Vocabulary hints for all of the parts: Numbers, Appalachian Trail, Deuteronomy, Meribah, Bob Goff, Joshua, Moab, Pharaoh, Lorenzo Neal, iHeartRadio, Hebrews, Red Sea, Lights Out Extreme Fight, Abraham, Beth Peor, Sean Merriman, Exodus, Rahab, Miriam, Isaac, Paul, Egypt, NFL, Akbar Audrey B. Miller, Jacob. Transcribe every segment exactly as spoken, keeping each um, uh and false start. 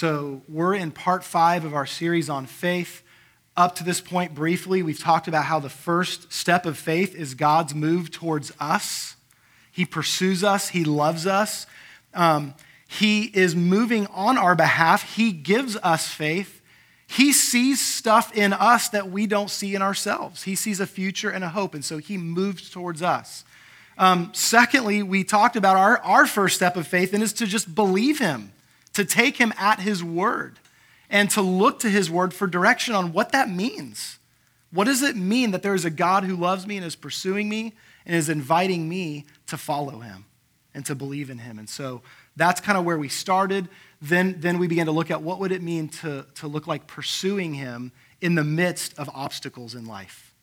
So we're in part five of our series on faith. Up to this point, briefly, we've talked about how the first step of faith is God's move towards us. He pursues us. He loves us. Um, he is moving on our behalf. He gives us faith. He sees stuff in us that we don't see in ourselves. He sees a future and a hope, and so he moves towards us. Um, secondly, we talked about our, our first step of faith, and is to just believe him, to take him at his word, and to look to his word for direction on what that means. What does it mean that there is a God who loves me and is pursuing me and is inviting me to follow him and to believe in him? And so that's kind of where we started. Then, then we began to look at what would it mean to, to look like pursuing him in the midst of obstacles in life,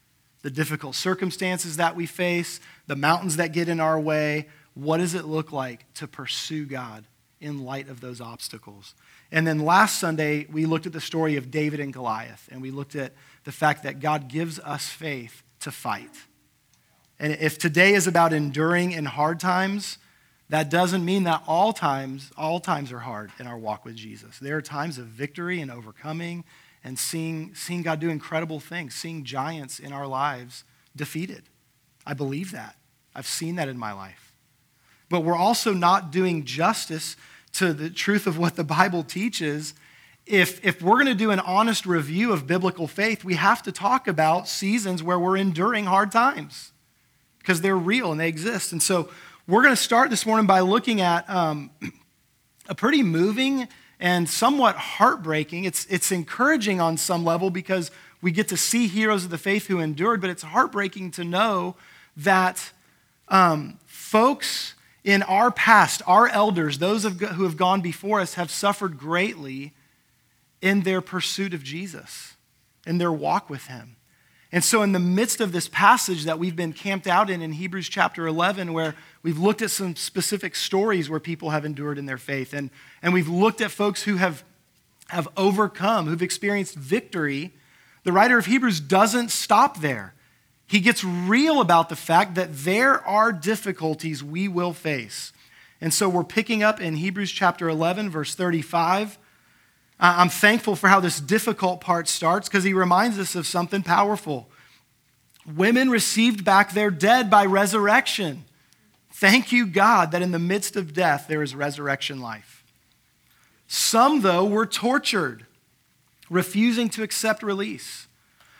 the difficult circumstances that we face, the mountains that get in our way. What does it look like to pursue God in light of those obstacles? And then last Sunday, we looked at the story of David and Goliath, and we looked at the fact that God gives us faith to fight. And if today is about enduring in hard times, that doesn't mean that all times, all times are hard in our walk with Jesus. There are times of victory and overcoming and seeing, seeing God do incredible things, seeing giants in our lives defeated. I believe that. I've seen that in my life. But we're also not doing justice to the truth of what the Bible teaches. If, if we're going to do an honest review of biblical faith, we have to talk about seasons where we're enduring hard times because they're real and they exist. And so we're going to start this morning by looking at um, a pretty moving and somewhat heartbreaking. It's, it's encouraging on some level because we get to see heroes of the faith who endured, but it's heartbreaking to know that um, folks in our past, our elders, those who have gone before us, have suffered greatly in their pursuit of Jesus, in their walk with him. And so in the midst of this passage that we've been camped out in, in Hebrews chapter eleven, where we've looked at some specific stories where people have endured in their faith, and, and we've looked at folks who have, have overcome, who've experienced victory, the writer of Hebrews doesn't stop there. He gets real about the fact that there are difficulties we will face. And so we're picking up in Hebrews chapter eleven, verse thirty-five. Uh, I'm thankful for how this difficult part starts because he reminds us of something powerful. Women received back their dead by resurrection. Thank you, God, that in the midst of death, there is resurrection life. Some, though, were tortured, refusing to accept release,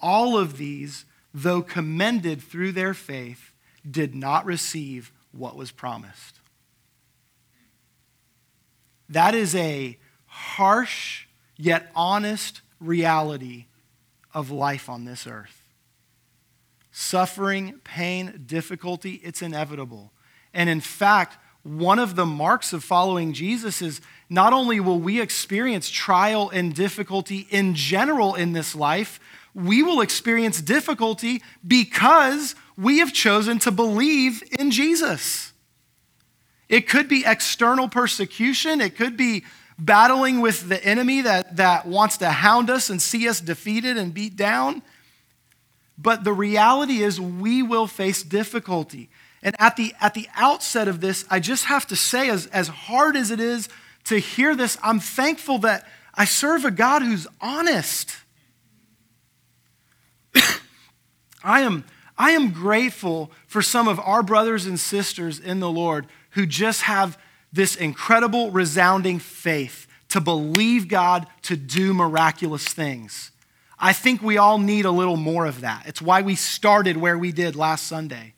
All of these, though commended through their faith, did not receive what was promised. That is a harsh yet honest reality of life on this earth. Suffering, pain, difficulty, it's inevitable. And in fact, one of the marks of following Jesus is not only will we experience trial and difficulty in general in this life, we will experience difficulty because we have chosen to believe in Jesus. It could be external persecution. It could be battling with the enemy that, that wants to hound us and see us defeated and beat down. But the reality is we will face difficulty. And at the, at the outset of this, I just have to say, as, as hard as it is to hear this, I'm thankful that I serve a God who's honest. I am, I am grateful for some of our brothers and sisters in the Lord who just have this incredible, resounding faith to believe God to do miraculous things. I think we all need a little more of that. It's why we started where we did last Sunday.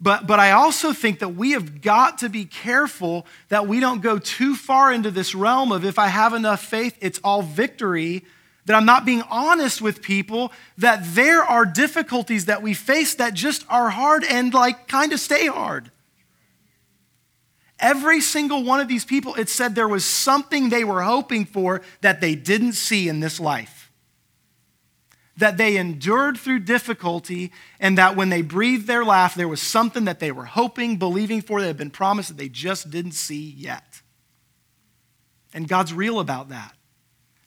But, but I also think that we have got to be careful that we don't go too far into this realm of if I have enough faith, it's all victory, that I'm not being honest with people, that there are difficulties that we face that just are hard and like kind of stay hard. Every single one of these people, it said there was something they were hoping for that they didn't see in this life, that they endured through difficulty, and that when they breathed their last, there was something that they were hoping, believing for, that had been promised that they just didn't see yet. And God's real about that.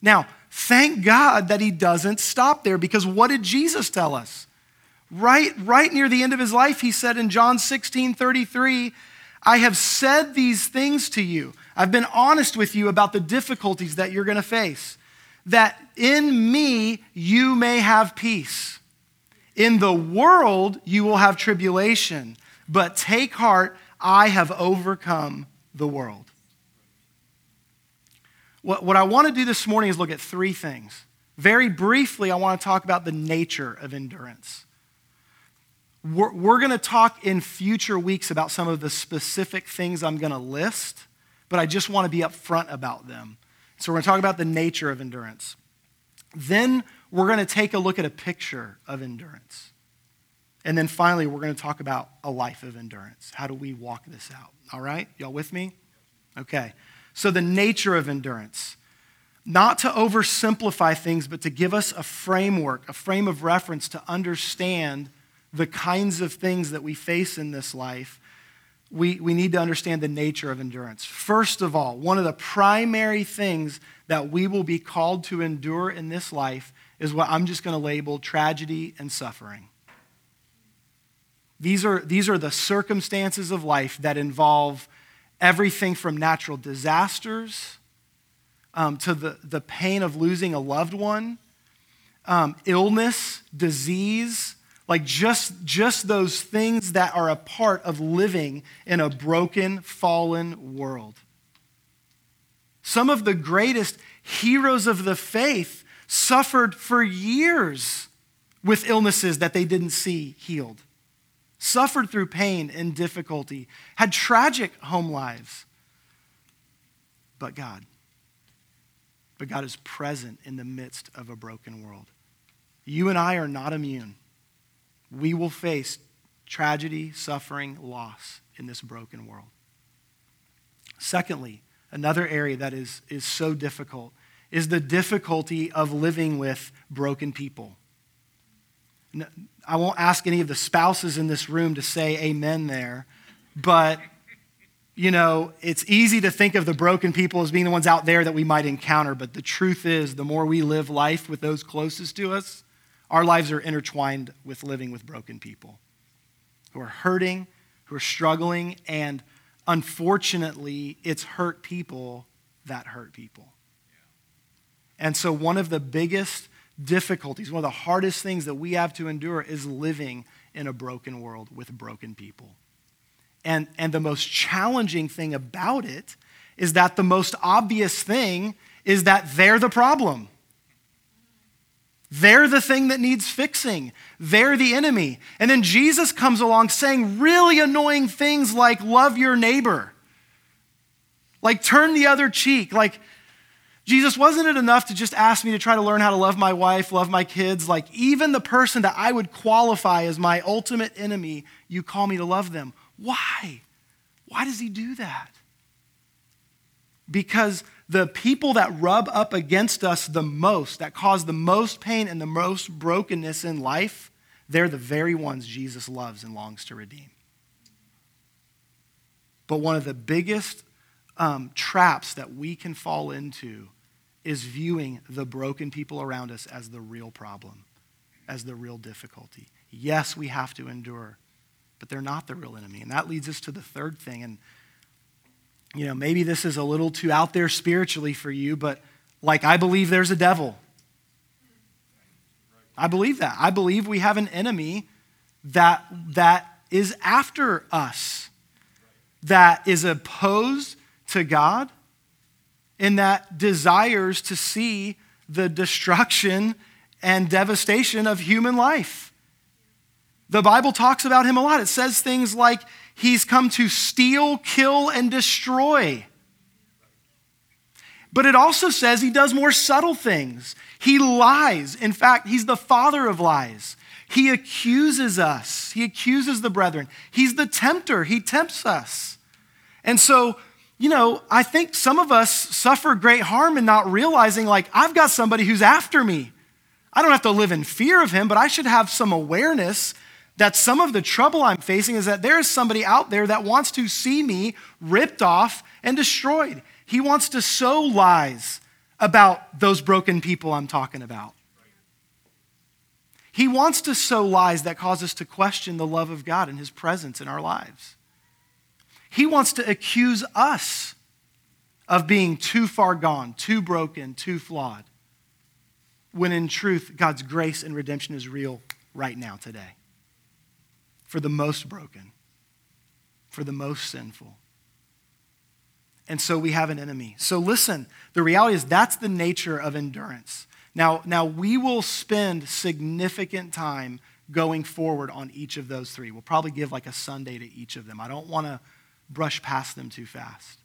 Now, thank God that he doesn't stop there, because what did Jesus tell us? Right, right near the end of his life, he said in John sixteen thirty-three, I have said these things to you. I've been honest with you about the difficulties that you're going to face, that in me you may have peace. In the world you will have tribulation, but take heart, I have overcome the world. What, what I want to do this morning is look at three things. Very briefly, I want to talk about the nature of endurance. We're, we're going to talk in future weeks about some of the specific things I'm going to list, but I just want to be upfront about them. So we're going to talk about the nature of endurance. Then we're going to take a look at a picture of endurance. And then finally, we're going to talk about a life of endurance. How do we walk this out? All right? Y'all with me? Okay. So the nature of endurance. Not to oversimplify things, but to give us a framework, a frame of reference to understand the kinds of things that we face in this life, we, we need to understand the nature of endurance. First of all, one of the primary things that we will be called to endure in this life is what I'm just going to label tragedy and suffering. These are, these are the circumstances of life that involve everything from natural disasters um, to the, the pain of losing a loved one, um, illness, disease, Like just, just those things that are a part of living in a broken, fallen world. Some of the greatest heroes of the faith suffered for years with illnesses that they didn't see healed, suffered through pain and difficulty, had tragic home lives. But God, but God is present in the midst of a broken world. You and I are not immune. We will face tragedy, suffering, loss in this broken world. Secondly, another area that is, is so difficult is the difficulty of living with broken people. I won't ask any of the spouses in this room to say amen there, but, you know, it's easy to think of the broken people as being the ones out there that we might encounter, but the truth is, the more we live life with those closest to us, our lives are intertwined with living with broken people who are hurting, who are struggling, and unfortunately, it's hurt people that hurt people. Yeah. And so one of the biggest difficulties, one of the hardest things that we have to endure is living in a broken world with broken people. And, and the most challenging thing about it is that the most obvious thing is that they're the problem. They're the thing that needs fixing. They're the enemy. And then Jesus comes along saying really annoying things like love your neighbor, like turn the other cheek. Like, Jesus, wasn't it enough to just ask me to try to learn how to love my wife, love my kids? Like even the person that I would qualify as my ultimate enemy, you call me to love them. Why? Why does he do that? Because the people that rub up against us the most, that cause the most pain and the most brokenness in life, they're the very ones Jesus loves and longs to redeem. But one of the biggest um, traps that we can fall into is viewing the broken people around us as the real problem, as the real difficulty. Yes, we have to endure, but they're not the real enemy. And that leads us to the third thing, and you know, maybe this is a little too out there spiritually for you, but like I believe there's a devil. I believe that. I believe we have an enemy that that is after us, that is opposed to God, and that desires to see the destruction and devastation of human life. The Bible talks about him a lot. It says things like, he's come to steal, kill, and destroy. But it also says he does more subtle things. He lies. In fact, he's the father of lies. He accuses us. He accuses the brethren. He's the tempter. He tempts us. And so, you know, I think some of us suffer great harm in not realizing, like, I've got somebody who's after me. I don't have to live in fear of him, but I should have some awareness that some of the trouble I'm facing is that there is somebody out there that wants to see me ripped off and destroyed. He wants to sow lies about those broken people I'm talking about. He wants to sow lies that cause us to question the love of God and his presence in our lives. He wants to accuse us of being too far gone, too broken, too flawed, when in truth, God's grace and redemption is real right now today for the most broken, for the most sinful. And so we have an enemy. So listen, the reality is that's the nature of endurance. Now, now we will spend significant time going forward on each of those three. We'll probably give like a Sunday to each of them. I don't want to brush past them too fast.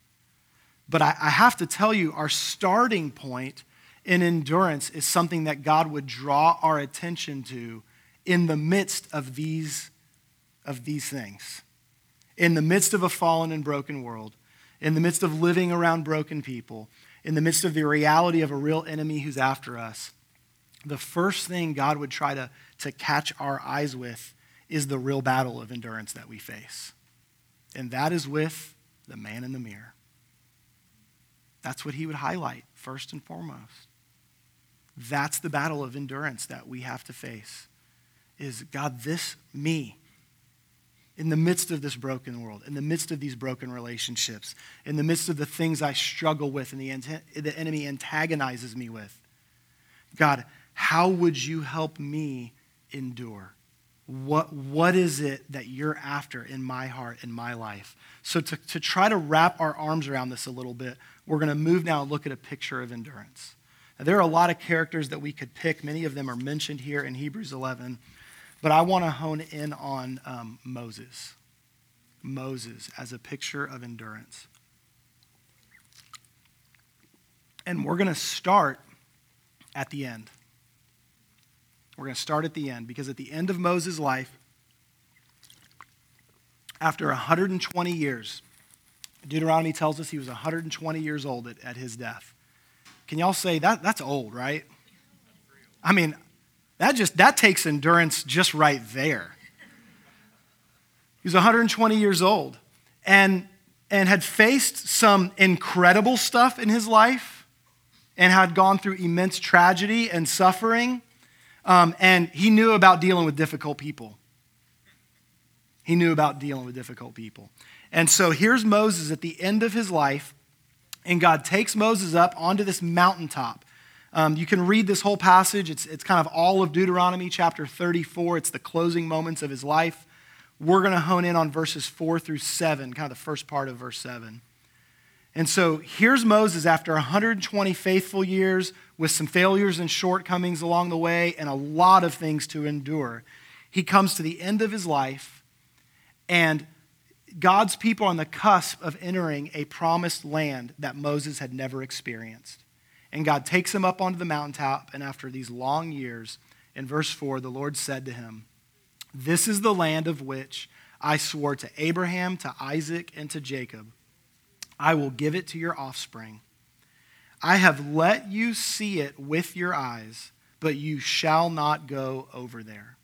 But I, I have to tell you, our starting point in endurance is something that God would draw our attention to in the midst of these, of these things. In the midst of a fallen and broken world, in the midst of living around broken people, in the midst of the reality of a real enemy who's after us, the first thing God would try to, to catch our eyes with is the real battle of endurance that we face. And that is with the man in the mirror. That's what he would highlight first and foremost. That's the battle of endurance that we have to face, is God, this me, in the midst of this broken world, in the midst of these broken relationships, in the midst of the things I struggle with and the, ant- the enemy antagonizes me with, God, how would you help me endure? What, what is it that you're after in my heart, in my life? So to, to try to wrap our arms around this a little bit, we're going to move now and look at a picture of endurance. Now, there are a lot of characters that we could pick. Many of them are mentioned here in Hebrews eleven. But I want to hone in on um, Moses. Moses as a picture of endurance. And we're going to start at the end. We're going to start at the end because at the end of Moses' life, after one hundred twenty years, Deuteronomy tells us he was one hundred twenty years old at, at his death. Can y'all say that? That's old, right? I mean, That just that takes endurance just right there. He was one hundred twenty years old and, and had faced some incredible stuff in his life and had gone through immense tragedy and suffering. Um, and he knew about dealing with difficult people. He knew about dealing with difficult people. And so here's Moses at the end of his life, and God takes Moses up onto this mountaintop. Um, you can read this whole passage. It's, it's kind of all of Deuteronomy chapter thirty-four. It's the closing moments of his life. We're going to hone in on verses four through seven, kind of the first part of verse seven. And so here's Moses after one hundred twenty faithful years with some failures and shortcomings along the way and a lot of things to endure. He comes to the end of his life, and God's people are on the cusp of entering a promised land that Moses had never experienced. And God takes him up onto the mountaintop, and after these long years, in verse four, the Lord said to him, "This is the land of which I swore to Abraham, to Isaac, and to Jacob. I will give it to your offspring. I have let you see it with your eyes, but you shall not go over there."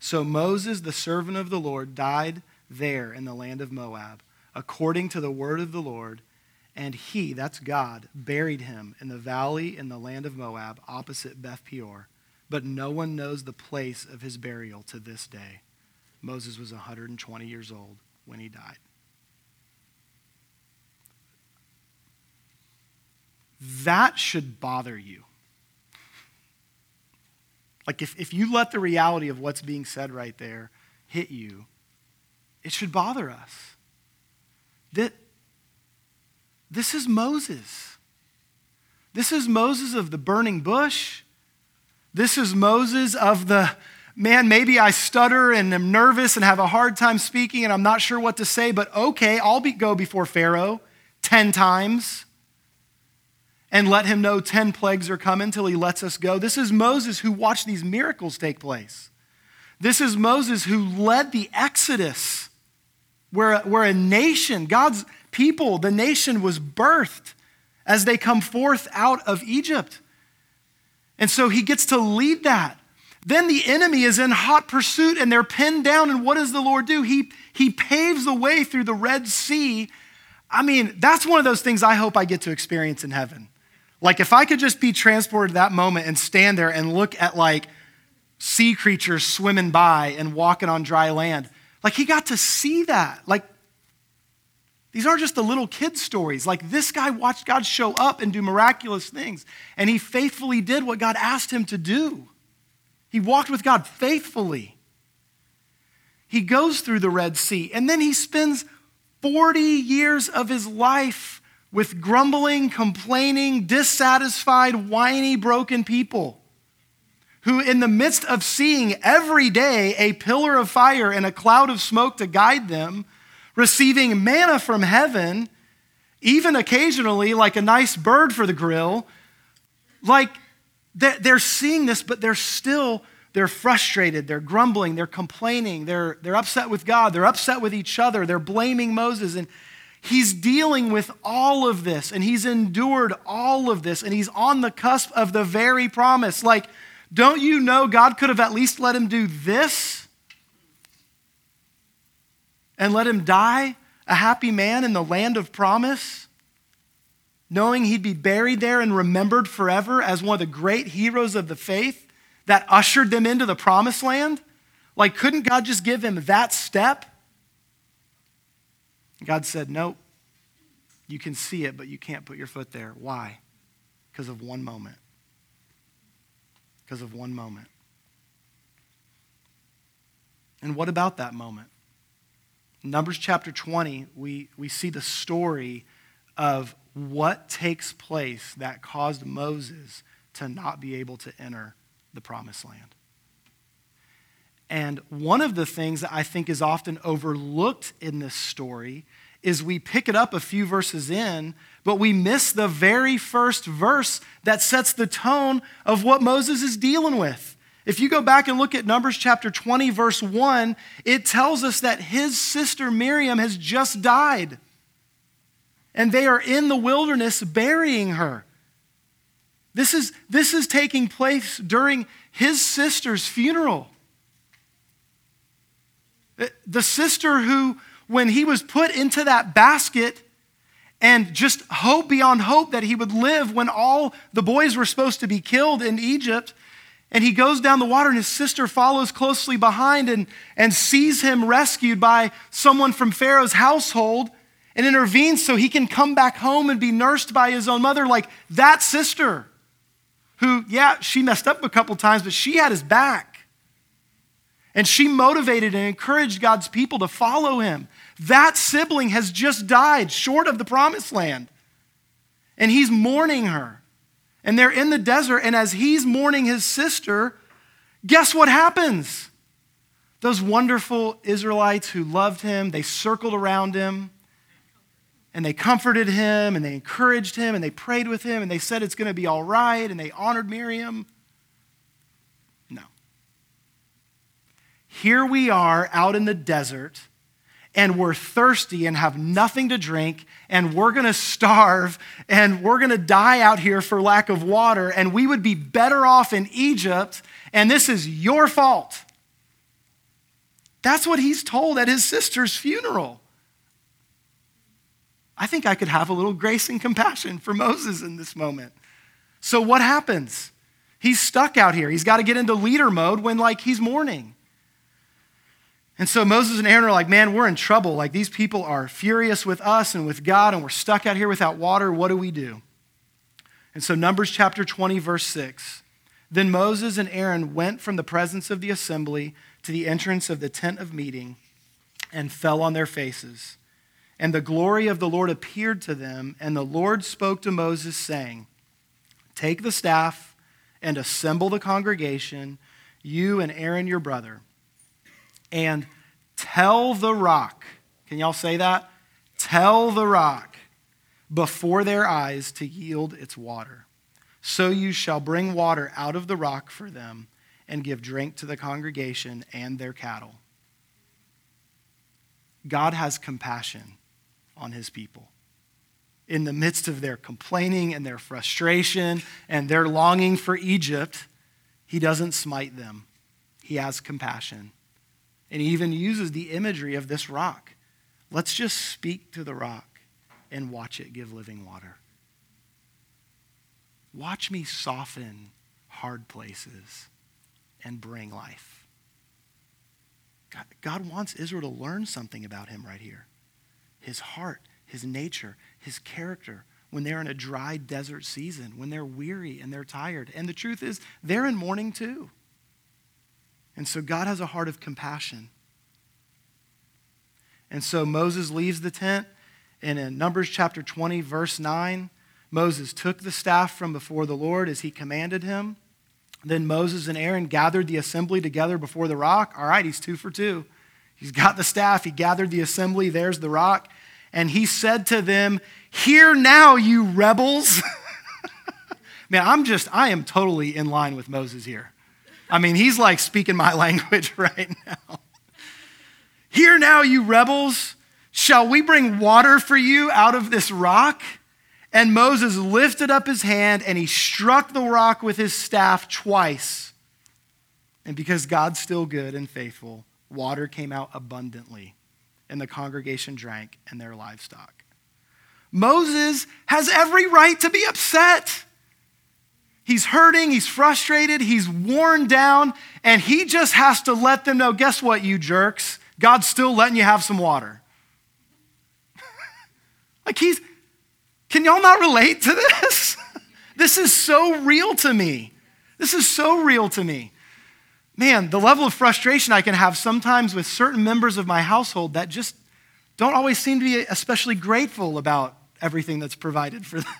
So Moses, the servant of the Lord, died there in the land of Moab, according to the word of the Lord. And he, that's God, buried him in the valley in the land of Moab opposite Beth Peor. But no one knows the place of his burial to this day. Moses was one hundred twenty years old when he died. That should bother you. Like if, if you let the reality of what's being said right there hit you, it should bother us. That This is Moses. This is Moses of the burning bush. This is Moses of the, man, maybe I stutter and am nervous and have a hard time speaking and I'm not sure what to say, but okay, I'll be, go before Pharaoh ten times and let him know ten plagues are coming till he lets us go. This is Moses who watched these miracles take place. This is Moses who led the Exodus where, where a nation, God's people, the nation was birthed as they come forth out of Egypt. And so he gets to lead that. Then the enemy is in hot pursuit and they're pinned down. And what does the Lord do? He, he paves the way through the Red Sea. I mean, that's one of those things I hope I get to experience in heaven. Like if I could just be transported to that moment and stand there and look at like sea creatures swimming by and walking on dry land. Like he got to see that. Like these aren't just the little kid stories. Like this guy watched God show up and do miraculous things. And he faithfully did what God asked him to do. He walked with God faithfully. He goes through the Red Sea and then he spends forty years of his life with grumbling, complaining, dissatisfied, whiny, broken people who in the midst of seeing every day a pillar of fire and a cloud of smoke to guide them, receiving manna from heaven, even occasionally like a nice bird for the grill, like they're seeing this, but they're still, they're frustrated, they're grumbling, they're complaining, they're, they're upset with God, they're upset with each other, they're blaming Moses, and he's dealing with all of this, and he's endured all of this, and he's on the cusp of the very promise. Like, don't you know God could have at least let him do this and let him die a happy man in the land of promise, knowing he'd be buried there and remembered forever as one of the great heroes of the faith that ushered them into the promised land? Like, couldn't God just give him that step? God said, nope, you can see it, but you can't put your foot there. Why? Because of one moment. Because of one moment. And what about that moment? In Numbers chapter twenty, we, we see the story of what takes place that caused Moses to not be able to enter the promised land. And one of the things that I think is often overlooked in this story is we pick it up a few verses in, but we miss the very first verse that sets the tone of what Moses is dealing with. If you go back and look at Numbers chapter twenty, verse one, it tells us that his sister Miriam has just died, and they are in the wilderness burying her. This is, this is taking place during his sister's funeral. The sister who, when he was put into that basket and just hope beyond hope that he would live when all the boys were supposed to be killed in Egypt, and he goes down the water and his sister follows closely behind and, and sees him rescued by someone from Pharaoh's household and intervenes so he can come back home and be nursed by his own mother. Like that sister who, yeah, she messed up a couple times, but she had his back. And she motivated and encouraged God's people to follow him. That sibling has just died short of the promised land. And he's mourning her. And they're in the desert. And as he's mourning his sister, guess what happens? Those wonderful Israelites who loved him, they circled around him. And they comforted him. And they encouraged him. And they prayed with him. And they said it's going to be all right. And they honored Miriam. Here we are out in the desert and we're thirsty and have nothing to drink and we're gonna starve and we're gonna die out here for lack of water and we would be better off in Egypt and this is your fault. That's what he's told at his sister's funeral. I think I could have a little grace and compassion for Moses in this moment. So what happens? He's stuck out here. He's gotta get into leader mode when like he's mourning. And so Moses and Aaron are like, man, we're in trouble. Like these people are furious with us and with God and we're stuck out here without water. What do we do? And so Numbers chapter twenty, verse six. Then Moses and Aaron went from the presence of the assembly to the entrance of the tent of meeting and fell on their faces. And the glory of the Lord appeared to them. And the Lord spoke to Moses saying, take the staff and assemble the congregation, you and Aaron, your brother. And tell the rock, can y'all say that? Tell the rock before their eyes to yield its water. So you shall bring water out of the rock for them and give drink to the congregation and their cattle. God has compassion on his people. In the midst of their complaining and their frustration and their longing for Egypt, he doesn't smite them. He has compassion. And he even uses the imagery of this rock. Let's just speak to the rock and watch it give living water. Watch me soften hard places and bring life. God, God wants Israel to learn something about him right here. His heart, his nature, his character, when they're in a dry desert season, when they're weary and they're tired. And the truth is, they're in mourning too. And so God has a heart of compassion. And so Moses leaves the tent, and in Numbers chapter twenty, verse nine, Moses took the staff from before the Lord as he commanded him. Then Moses and Aaron gathered the assembly together before the rock. All right, he's two for two. He's got the staff. He gathered the assembly. There's the rock. And he said to them, "Hear now, you rebels." Man, I'm just, I am totally in line with Moses here. I mean, he's like speaking my language right now. "Hear now, you rebels. Shall we bring water for you out of this rock?" And Moses lifted up his hand and he struck the rock with his staff twice. And because God's still good and faithful, water came out abundantly, and the congregation drank, and their livestock. Moses has every right to be upset. He's hurting, he's frustrated, he's worn down, and he just has to let them know, guess what, you jerks? God's still letting you have some water. Like he's... Can y'all not relate to this? This is so real to me. This is so real to me. Man, the level of frustration I can have sometimes with certain members of my household that just don't always seem to be especially grateful about everything that's provided for them.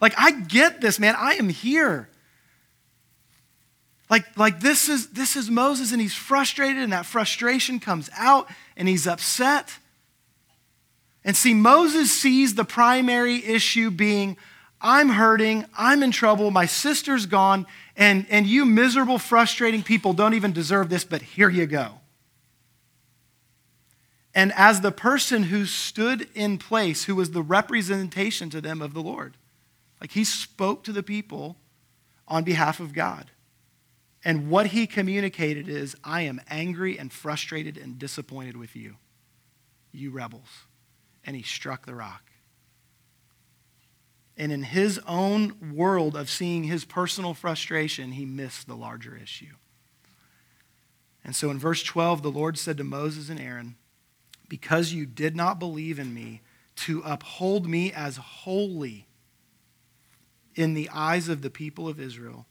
Like, I get this, man. I am here. Like, like this is, this is Moses, and he's frustrated, and that frustration comes out, and he's upset. And see, Moses sees the primary issue being, I'm hurting, I'm in trouble, my sister's gone, and, and you miserable, frustrating people don't even deserve this, but here you go. And as the person who stood in place, who was the representation to them of the Lord, like he spoke to the people on behalf of God. And what he communicated is, I am angry and frustrated and disappointed with you, you rebels. And he struck the rock. And in his own world of seeing his personal frustration, he missed the larger issue. And so in verse twelve, the Lord said to Moses and Aaron, "Because you did not believe in me to uphold me as holy in the eyes of the people of Israel,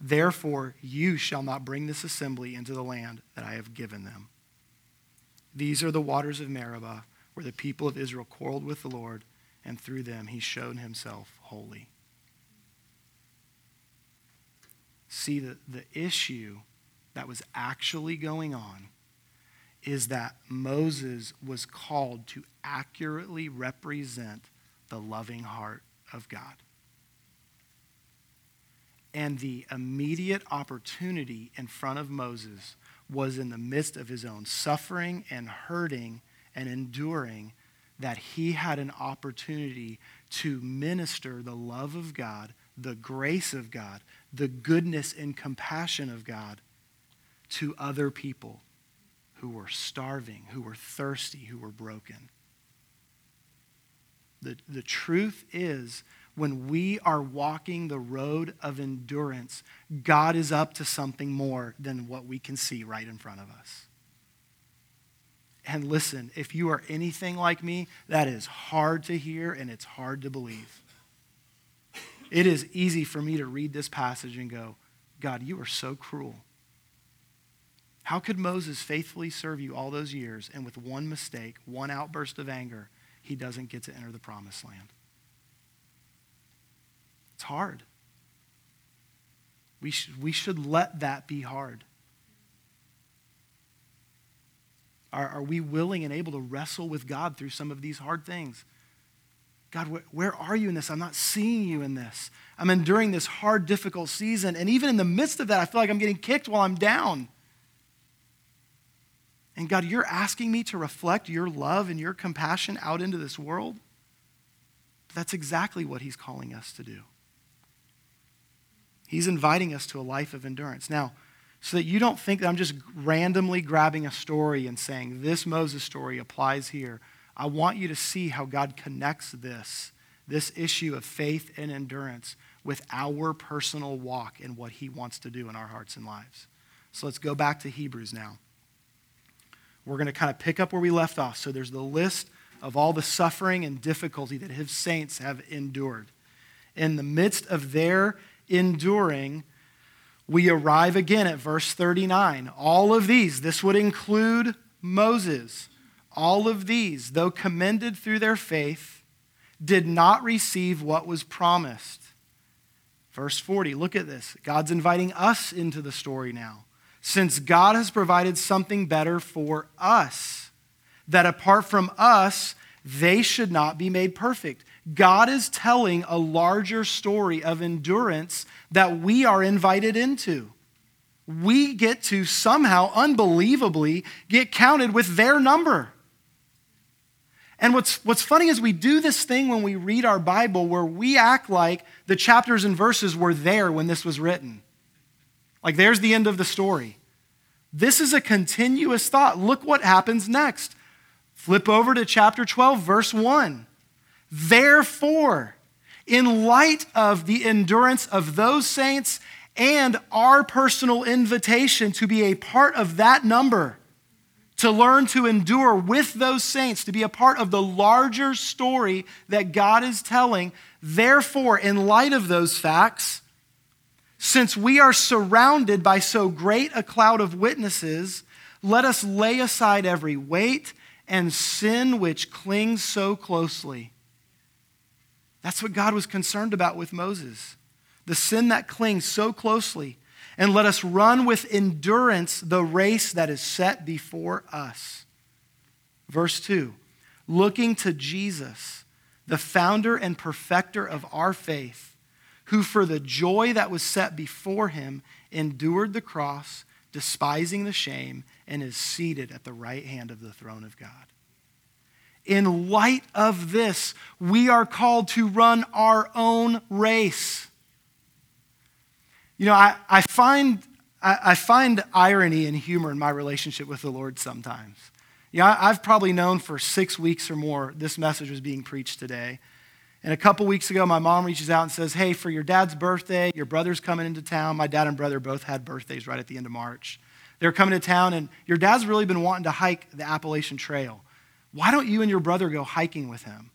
therefore you shall not bring this assembly into the land that I have given them. These are the waters of Meribah, where the people of Israel quarreled with the Lord, and through them he showed himself holy." See, the, the issue that was actually going on is that Moses was called to accurately represent the loving heart of God. And the immediate opportunity in front of Moses was in the midst of his own suffering and hurting and enduring, that he had an opportunity to minister the love of God, the grace of God, the goodness and compassion of God to other people who were starving, who were thirsty, who were broken. The, the truth is, when we are walking the road of endurance, God is up to something more than what we can see right in front of us. And listen, if you are anything like me, that is hard to hear and it's hard to believe. It is easy for me to read this passage and go, God, you are so cruel. How could Moses faithfully serve you all those years, and with one mistake, one outburst of anger, he doesn't get to enter the promised land? It's hard. We should, we should let that be hard. Are we willing and able to wrestle with God through some of these hard things? God, where are you in this? I'm not seeing you in this. I'm enduring this hard, difficult season. And even in the midst of that, I feel like I'm getting kicked while I'm down. And God, you're asking me to reflect your love and your compassion out into this world. That's exactly what he's calling us to do. He's inviting us to a life of endurance. Now, so that you don't think that I'm just randomly grabbing a story and saying, this Moses story applies here. I want you to see how God connects this, this issue of faith and endurance with our personal walk and what he wants to do in our hearts and lives. So let's go back to Hebrews now. We're going to kind of pick up where we left off. So there's the list of all the suffering and difficulty that his saints have endured. In the midst of their enduring, we arrive again at verse thirty-nine. All of these, this would include Moses. All of these, though commended through their faith, did not receive what was promised. Verse forty, look at this. God's inviting us into the story now. Since God has provided something better for us, that apart from us, they should not be made perfect. God is telling a larger story of endurance that we are invited into. We get to somehow, unbelievably, get counted with their number. And what's, what's funny is we do this thing when we read our Bible where we act like the chapters and verses were there when this was written. Like there's the end of the story. This is a continuous thought. Look what happens next. Flip over to chapter twelve, verse one. Therefore, in light of the endurance of those saints and our personal invitation to be a part of that number, to learn to endure with those saints, to be a part of the larger story that God is telling. Therefore, in light of those facts, since we are surrounded by so great a cloud of witnesses, let us lay aside every weight and sin which clings so closely. That's what God was concerned about with Moses, the sin that clings so closely. And let us run with endurance the race that is set before us. Verse two, looking to Jesus, the founder and perfecter of our faith, who for the joy that was set before him endured the cross, despising the shame, and is seated at the right hand of the throne of God. In light of this, we are called to run our own race. You know, I, I find I, I find irony and humor in my relationship with the Lord sometimes. You know, I, I've probably known for six weeks or more this message was being preached today. And a couple weeks ago, my mom reaches out and says, hey, for your dad's birthday, your brother's coming into town. My dad and brother both had birthdays right at the end of March. They're coming to town, and your dad's really been wanting to hike the Appalachian Trail. Why don't you and your brother go hiking with him?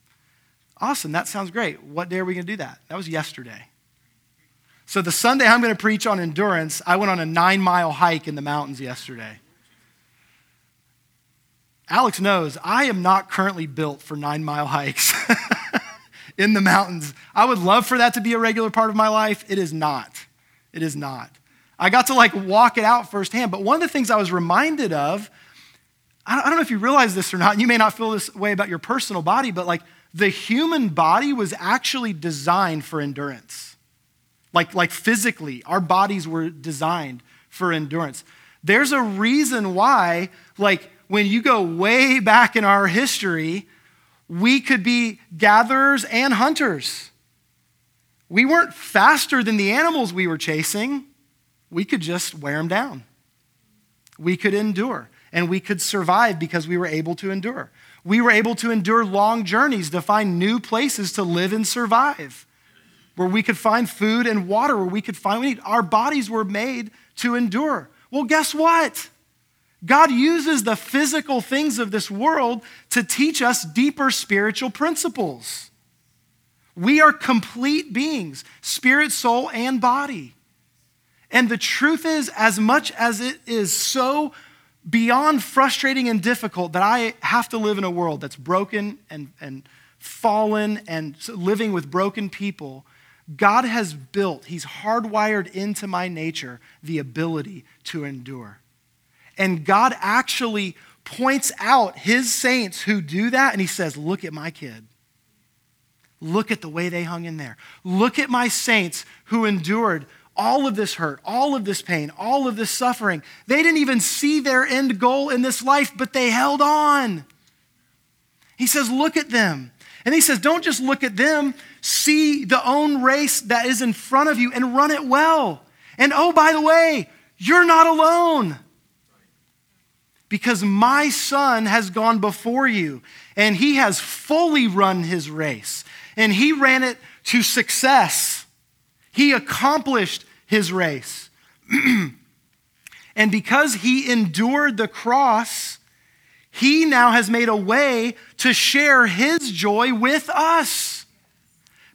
Awesome, that sounds great. What day are we going to do that? That was yesterday. So the Sunday I'm going to preach on endurance, I went on a nine-mile hike in the mountains yesterday. Alex knows I am not currently built for nine-mile hikes in the mountains. I would love for that to be a regular part of my life. It is not. It is not. I got to like walk it out firsthand. But one of the things I was reminded of, I don't know if you realize this or not, and you may not feel this way about your personal body, but like the human body was actually designed for endurance. Like, like physically, our bodies were designed for endurance. There's a reason why, like when you go way back in our history, we could be gatherers and hunters. We weren't faster than the animals we were chasing. We could just wear them down. We could endure, and we could survive because we were able to endure. We were able to endure long journeys to find new places to live and survive, where we could find food and water, where we could find what we need. Our bodies were made to endure. Well, guess what? God uses the physical things of this world to teach us deeper spiritual principles. We are complete beings, spirit, soul, and body. And the truth is, as much as it is so beyond frustrating and difficult that I have to live in a world that's broken and, and fallen and living with broken people, God has built, he's hardwired into my nature the ability to endure. And God actually points out his saints who do that, and he says, look at my kid. Look at the way they hung in there. Look at my saints who endured all of this hurt, all of this pain, all of this suffering. They didn't even see their end goal in this life, but they held on. He says, look at them. And he says, don't just look at them, see the own race that is in front of you and run it well. And oh, by the way, you're not alone, because my son has gone before you and he has fully run his race, and he ran it to success. He accomplished his race. And because he endured the cross, he now has made a way to share his joy with us.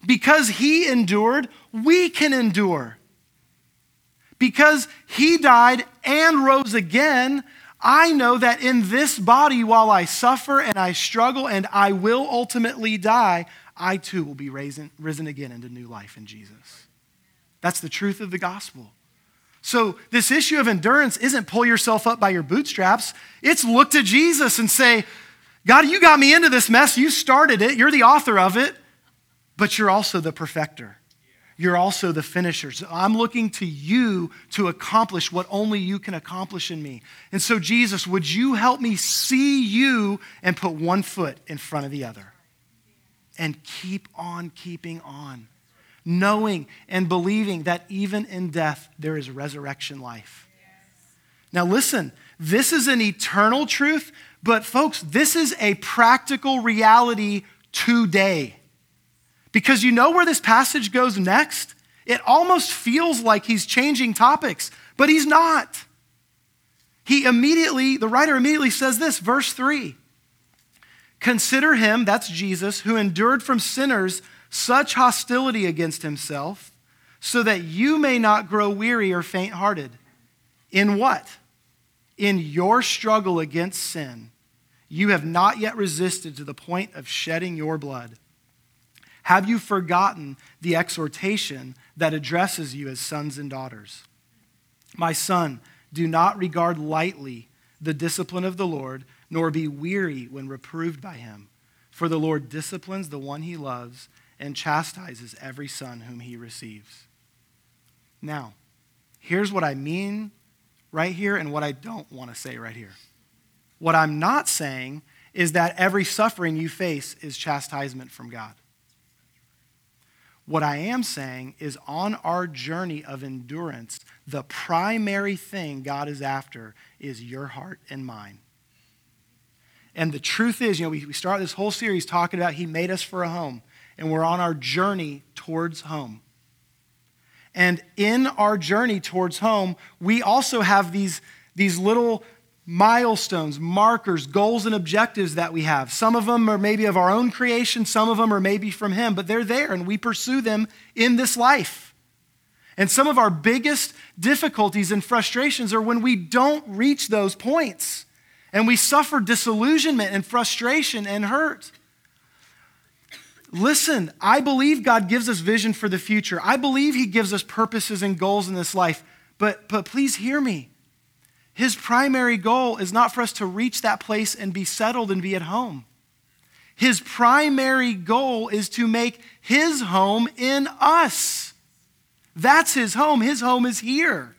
Because he endured, we can endure. Because he died and rose again, I know that in this body, while I suffer and I struggle and I will ultimately die, I too will be risen, risen again into new life in Jesus. That's the truth of the gospel. So this issue of endurance isn't pull yourself up by your bootstraps. It's look to Jesus and say, God, you got me into this mess. You started it. You're the author of it, but you're also the perfecter. You're also the finisher. So I'm looking to you to accomplish what only you can accomplish in me. And so Jesus, would you help me see you and put one foot in front of the other and keep on keeping on, knowing and believing that even in death, there is resurrection life. Yes. Now listen, this is an eternal truth, but folks, this is a practical reality today. Because you know where this passage goes next? It almost feels like he's changing topics, but he's not. He immediately, the writer immediately says this, verse three, consider him, that's Jesus, who endured from sinners such hostility against himself, so that you may not grow weary or faint-hearted. In what? In your struggle against sin, you have not yet resisted to the point of shedding your blood. Have you forgotten the exhortation that addresses you as sons and daughters? My son, do not regard lightly the discipline of the Lord, nor be weary when reproved by him. For the Lord disciplines the one he loves and chastises every son whom he receives. Now, here's what I mean right here and what I don't want to say right here. What I'm not saying is that every suffering you face is chastisement from God. What I am saying is on our journey of endurance, the primary thing God is after is your heart and mine. And the truth is, you know, we, we start this whole series talking about he made us for a home. And we're on our journey towards home. And in our journey towards home, we also have these, these little milestones, markers, goals, and objectives that we have. Some of them are maybe of our own creation. Some of them are maybe from him, but they're there and we pursue them in this life. And some of our biggest difficulties and frustrations are when we don't reach those points and we suffer disillusionment and frustration and hurt. Listen, I believe God gives us vision for the future. I believe he gives us purposes and goals in this life, but, but please hear me. His primary goal is not for us to reach that place and be settled and be at home. His primary goal is to make his home in us. That's his home. His home is here.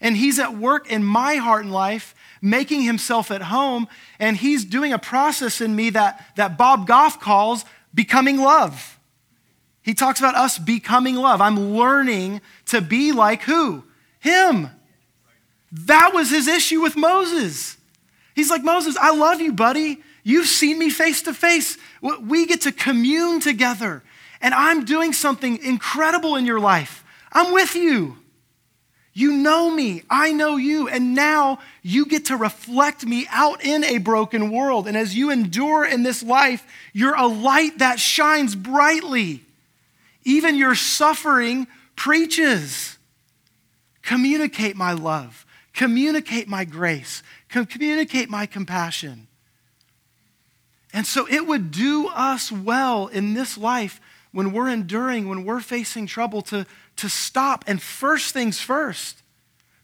And he's at work in my heart and life, making himself at home. And he's doing a process in me that, that Bob Goff calls becoming love. He talks about us becoming love. I'm learning to be like who? Him. That was his issue with Moses. He's like, Moses, I love you, buddy. You've seen me face to face. We get to commune together, and I'm doing something incredible in your life. I'm with you. You know me, I know you, and now you get to reflect me out in a broken world. And as you endure in this life, you're a light that shines brightly. Even your suffering preaches. Communicate my love. Communicate my grace. Communicate my compassion. And so it would do us well in this life when we're enduring, when we're facing trouble, to, to stop and first things first,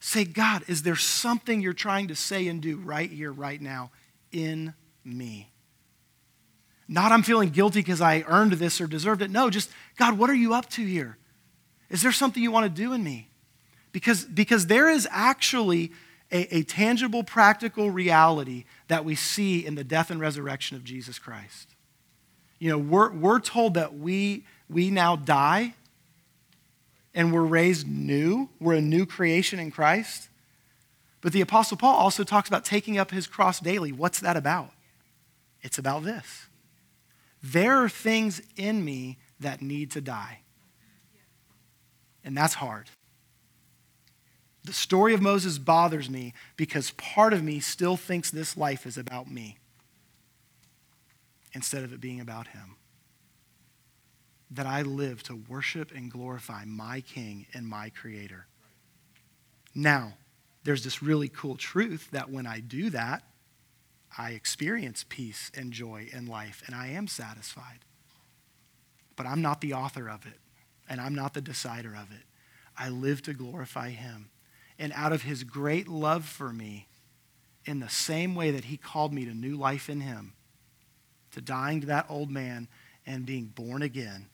say, God, is there something you're trying to say and do right here, right now in me? Not I'm feeling guilty because I earned this or deserved it. No, just God, what are you up to here? Is there something you want to do in me? Because, because there is actually a, a tangible, practical reality that we see in the death and resurrection of Jesus Christ. You know, we're, we're told that we, we now die and we're raised new. We're a new creation in Christ. But the Apostle Paul also talks about taking up his cross daily. What's that about? It's about this. There are things in me that need to die. And that's hard. The story of Moses bothers me because part of me still thinks this life is about me instead of it being about him. That I live to worship and glorify my King and my Creator. Now, there's this really cool truth that when I do that, I experience peace and joy and life, and I am satisfied. But I'm not the author of it, and I'm not the decider of it. I live to glorify him. And out of his great love for me, in the same way that he called me to new life in him, to dying to that old man and being born again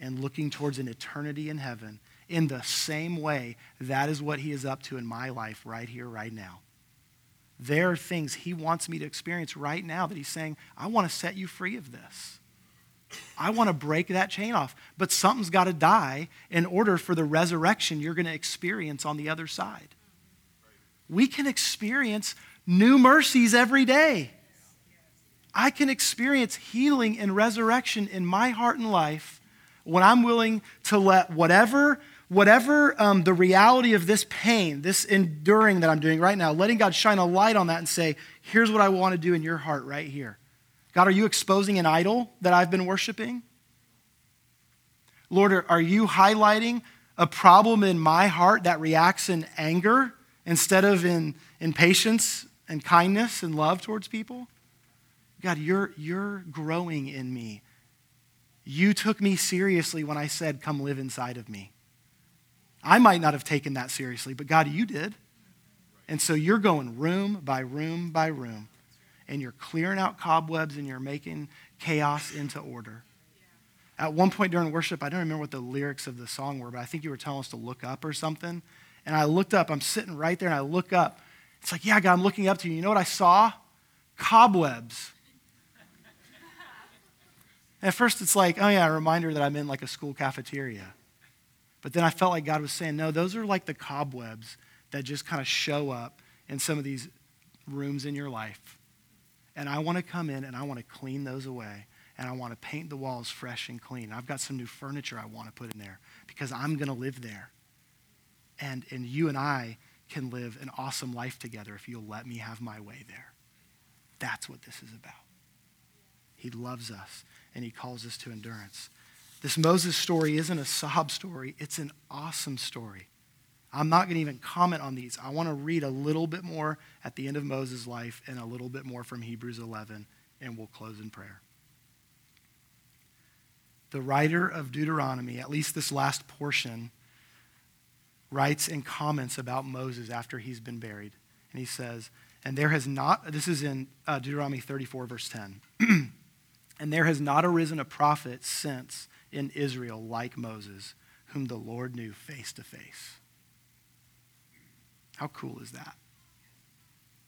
and looking towards an eternity in heaven, in the same way, that is what he is up to in my life right here, right now. There are things he wants me to experience right now that he's saying, I want to set you free of this. I want to break that chain off, but something's got to die in order for the resurrection you're going to experience on the other side. We can experience new mercies every day. I can experience healing and resurrection in my heart and life when I'm willing to let whatever Whatever um, the reality of this pain, this enduring that I'm doing right now, letting God shine a light on that and say, here's what I want to do in your heart right here. God, are you exposing an idol that I've been worshiping? Lord, are you highlighting a problem in my heart that reacts in anger instead of in, in patience and kindness and love towards people? God, you're, you're growing in me. You took me seriously when I said, come live inside of me. I might not have taken that seriously, but God, you did. And so you're going room by room by room, and you're clearing out cobwebs and you're making chaos into order. At one point during worship, I don't remember what the lyrics of the song were, but I think you were telling us to look up or something. And I looked up, I'm sitting right there and I look up. It's like, yeah, God, I'm looking up to you. You know what I saw? Cobwebs. And at first it's like, oh yeah, a reminder that I'm in like a school cafeteria. But then I felt like God was saying, no, those are like the cobwebs that just kind of show up in some of these rooms in your life. And I want to come in and I want to clean those away. And I want to paint the walls fresh and clean. I've got some new furniture I want to put in there because I'm going to live there. And, and you and I can live an awesome life together if you'll let me have my way there. That's what this is about. He loves us and he calls us to endurance. This Moses story isn't a sob story. It's an awesome story. I'm not going to even comment on these. I want to read a little bit more at the end of Moses' life and a little bit more from Hebrews eleven, and we'll close in prayer. The writer of Deuteronomy, at least this last portion, writes and comments about Moses after he's been buried. And he says, and there has not, this is in uh, Deuteronomy thirty-four, verse ten, and there has not arisen a prophet since in Israel like Moses, whom the Lord knew face to face. How cool is that?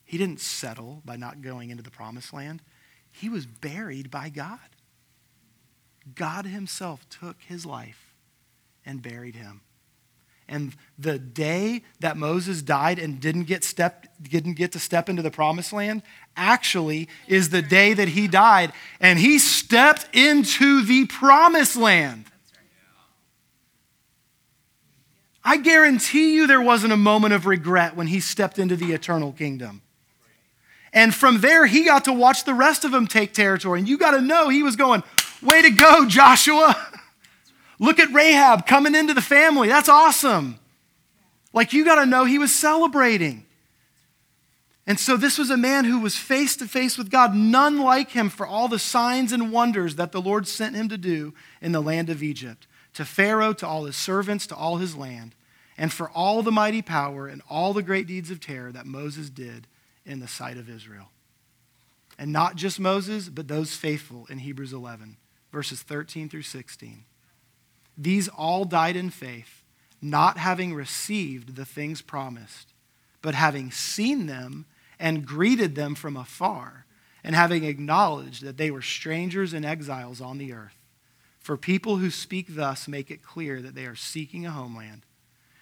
He didn't settle by not going into the promised land. He was buried by God. God himself took his life and buried him. And the day that Moses died and didn't get stepped, didn't get to step into the promised land actually is the day that he died and he stepped into the promised land. I guarantee you there wasn't a moment of regret when he stepped into the eternal kingdom. And from there, he got to watch the rest of them take territory. And you got to know he was going, way to go, Joshua. Look at Rahab coming into the family. That's awesome. Like, you got to know he was celebrating. And so this was a man who was face to face with God, none like him for all the signs and wonders that the Lord sent him to do in the land of Egypt, to Pharaoh, to all his servants, to all his land, and for all the mighty power and all the great deeds of terror that Moses did in the sight of Israel. And not just Moses, but those faithful in Hebrews eleven, verses thirteen through sixteen. These all died in faith, not having received the things promised, but having seen them and greeted them from afar, and having acknowledged that they were strangers and exiles on the earth. For people who speak thus make it clear that they are seeking a homeland.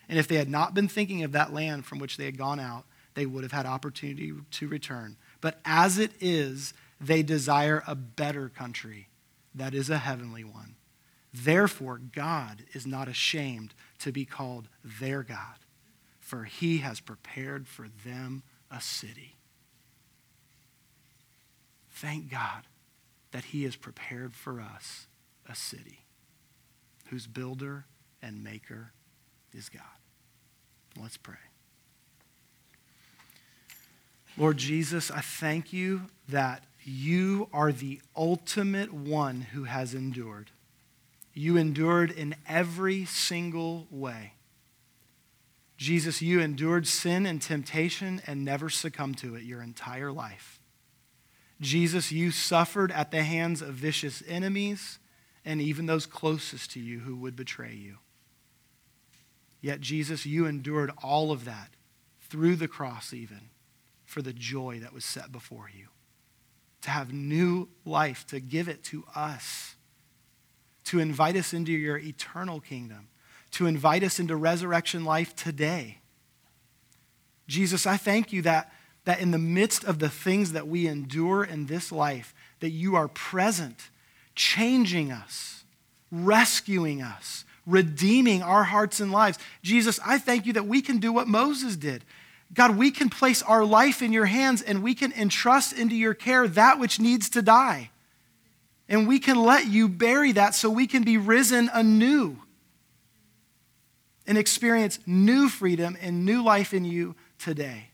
And if they had not been thinking of that land from which they had gone out, they would have had opportunity to return. But as it is, they desire a better country, that is a heavenly one. Therefore, God is not ashamed to be called their God, for he has prepared for them a city. Thank God that he has prepared for us a city whose builder and maker is God. Let's pray. Lord Jesus, I thank you that you are the ultimate one who has endured. You endured in every single way. Jesus, you endured sin and temptation and never succumbed to it your entire life. Jesus, you suffered at the hands of vicious enemies and even those closest to you who would betray you. Yet, Jesus, you endured all of that through the cross even for the joy that was set before you, to have new life, to give it to us, to invite us into your eternal kingdom, to invite us into resurrection life today. Jesus, I thank you that, that in the midst of the things that we endure in this life, that you are present, changing us, rescuing us, redeeming our hearts and lives. Jesus, I thank you that we can do what Moses did. God, we can place our life in your hands and we can entrust into your care that which needs to die. And we can let you bury that so we can be risen anew and experience new freedom and new life in you today.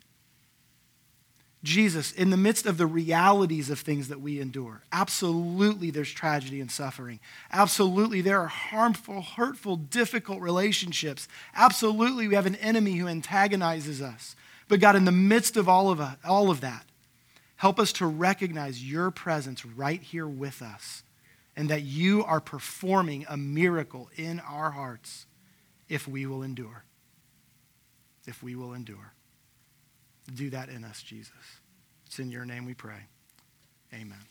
Jesus, in the midst of the realities of things that we endure, absolutely there's tragedy and suffering. Absolutely there are harmful, hurtful, difficult relationships. Absolutely we have an enemy who antagonizes us. But God, in the midst of all of, us, all of that, help us to recognize your presence right here with us and that you are performing a miracle in our hearts if we will endure. If we will endure. Do that in us, Jesus. It's in your name we pray. Amen.